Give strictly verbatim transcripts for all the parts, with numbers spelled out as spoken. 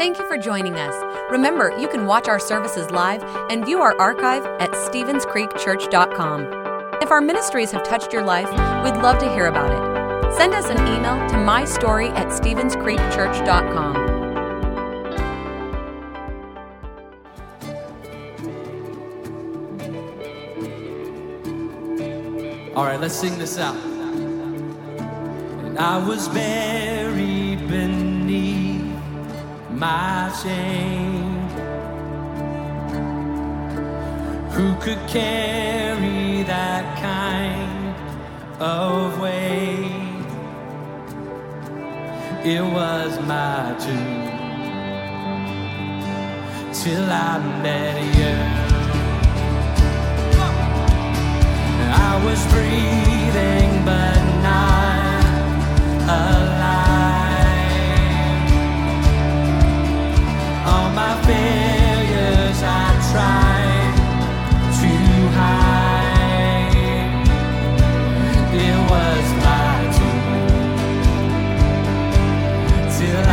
Thank you for joining us. Remember, you can watch our services live and view our archive at stevens creek church dot com. If our ministries have touched your life, we'd love to hear about it. Send us an email to mystory at stevens creek church dot com. All right, let's sing this out. And I was buried beneath my shame. Who could carry that kind of weight? It was my doom till I met you. I was breathing but not alive. All my failures I tried to hide. It was my doom till I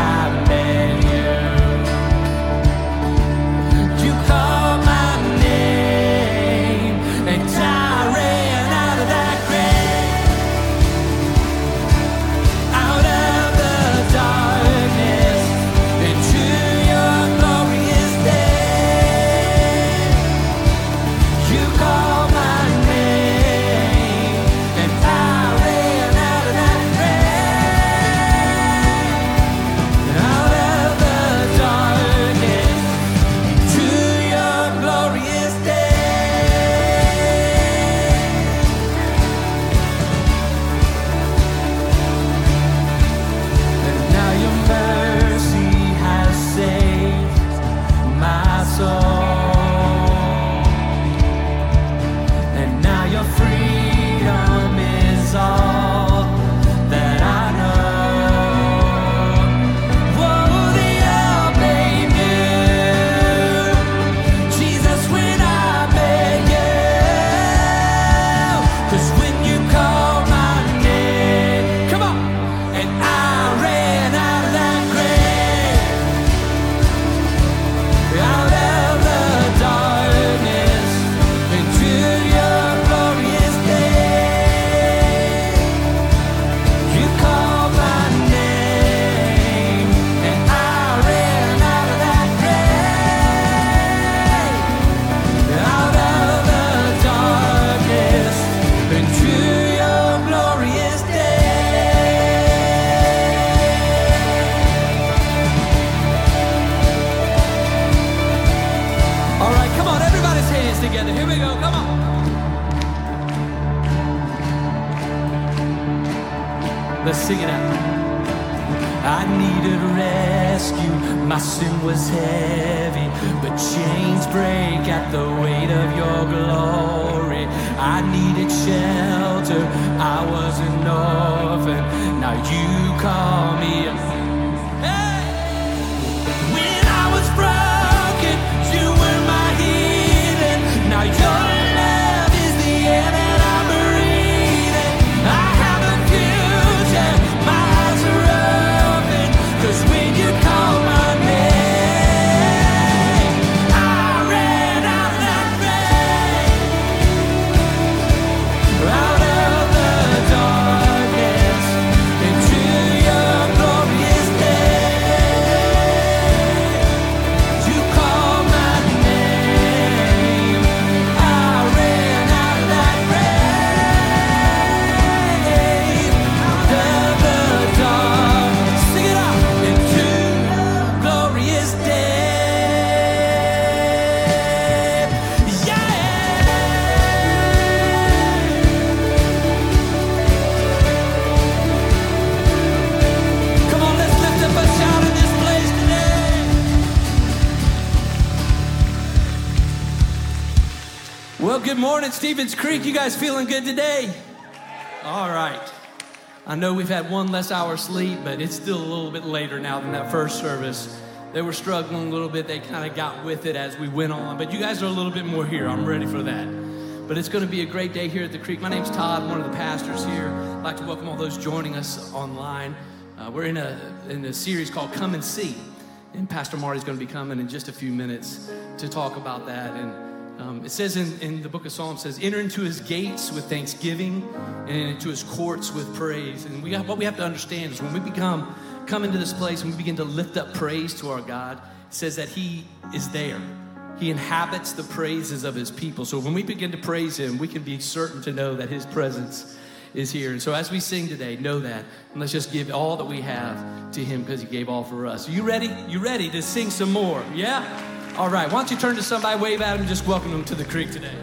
met you. You called my name and I ran Stevens Creek, you guys feeling good today? All right. I know we've had one less hour sleep, but it's still a little bit later now than that first service. They were struggling a little bit. They kind of got with it as we went on, but you guys are a little bit more here. I'm ready for that. But it's going to be a great day here at the Creek. My name's Todd, one of the pastors here. I'd like to welcome all those joining us online. Uh, we're in a in a series called Come and See. and Pastor Marty's going to be coming in just a few minutes to talk about that. And um, it says in, in the book of Psalms, says, enter into his gates with thanksgiving and into his courts with praise. And we got, what we have to understand is when we become, come into this place and we begin to lift up praise to our God, it says that he is there. He inhabits the praises of his people. So when we begin to praise him, we can be certain to know that his presence is here. And so as we sing today, know that. And let's just give all that we have to him because he gave all for us. Are you ready? You ready to sing some more? Yeah? All right. Why don't you turn to somebody, wave at him, and just welcome them to the creek today.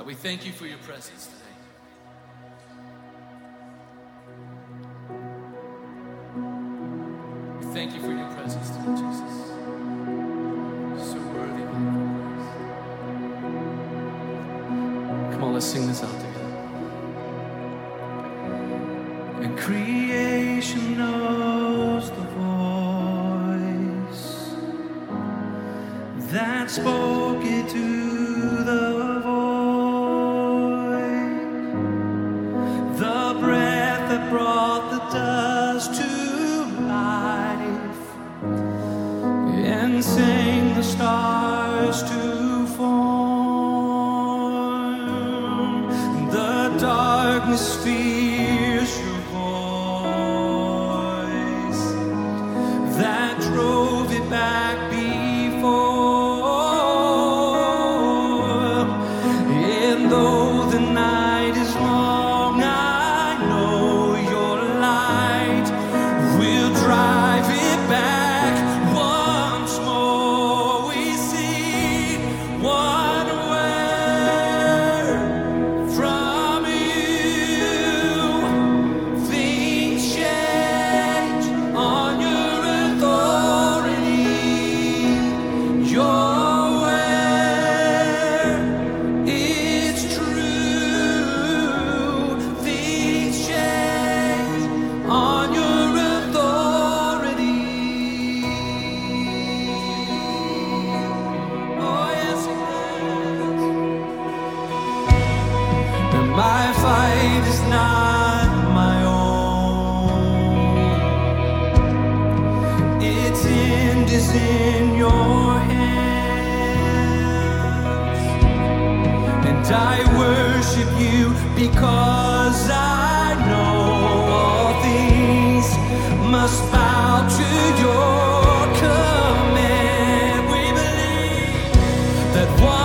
God, we thank you for your presence today. We thank you for your presence today, Jesus. So worthy of your praise. Come on, let's sing this out together. And creation knows the voice that spoke it to the void, the breath that brought the dust to life, and sang the stars to form. The darkness fears you. That drove it back before. And though the night is long, I know your light will drive it back once more. We see one word from you. Things change on your My fight is not my own. Its end is in your hands. And I worship you because I know all things must bow to your command. We believe that one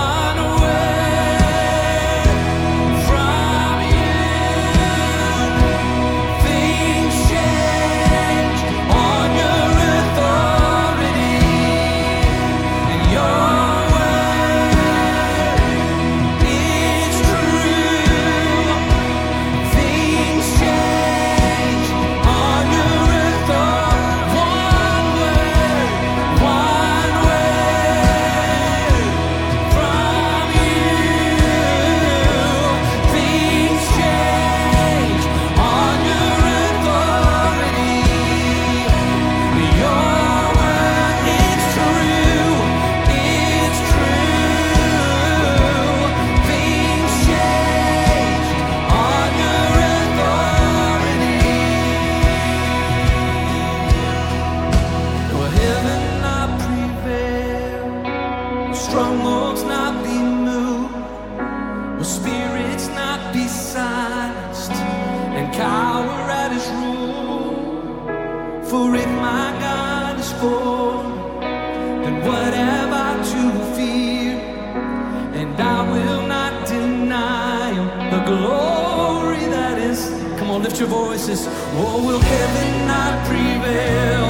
glory that is. Come on, lift your voices. Oh, will heaven not prevail?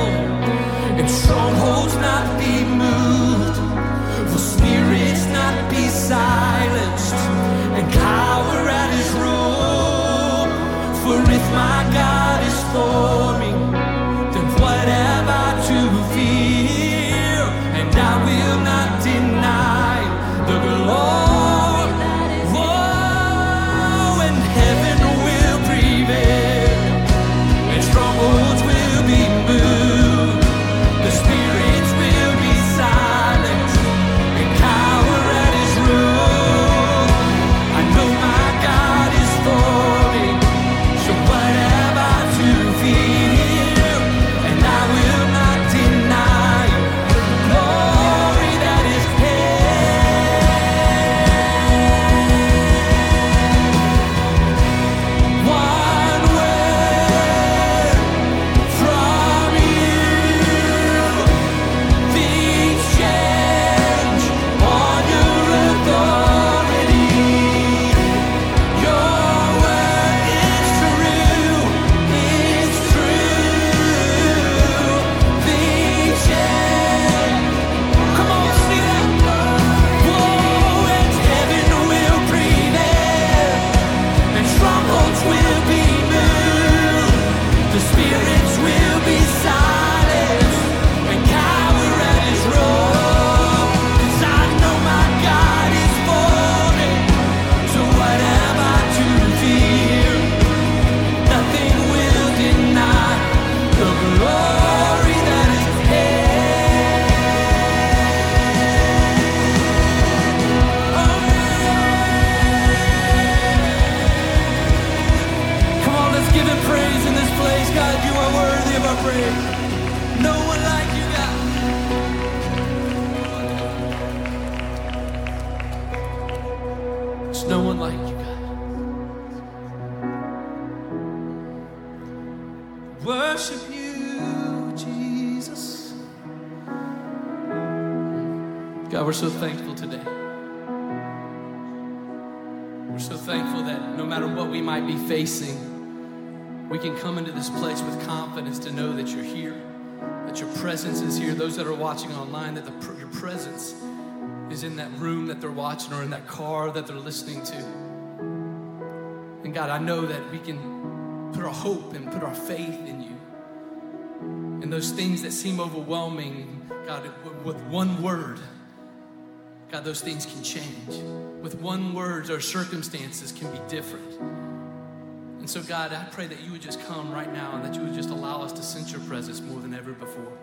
And strongholds not be moved? Will spirits not be silenced? And cower at his rule? For if my God is for me, then what have I to fear? And I will not deny the glory. Whatever There's no one like you, God. Worship you, Jesus. God, we're so thankful today. We're so thankful that no matter what we might be facing, we can come into this place with confidence to know that you're here, that your presence is here. Those that are watching online, that the, your presence is in that room that they're watching or in that car that they're listening to. And God, I know that we can put our hope and put our faith in you. And those things that seem overwhelming, God, with one word, God, those things can change. With one word, our circumstances can be different. And so, God, I pray that you would just come right now and that you would just allow us to sense your presence more than ever before.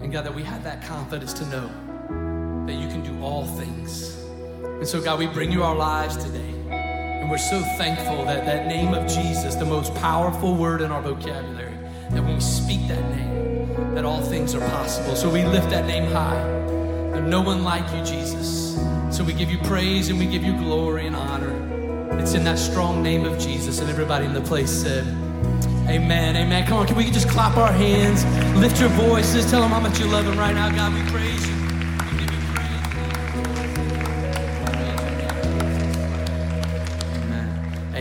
And, God, that we have that confidence to know that you can do all things. And so, God, we bring you our lives today. And we're so thankful that that name of Jesus, the most powerful word in our vocabulary, that when we speak that name, that all things are possible. So we lift that name high. There's no one like you, Jesus. So we give you praise and we give you glory and honor. It's in that strong name of Jesus. And everybody in the place said, amen, amen. Come on, can we just clap our hands, lift your voices, tell them how much you love them right now. God, we praise you.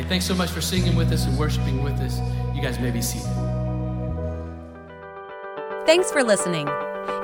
Thanks so much for singing with us and worshiping with us. You guys may be seated. Thanks for listening.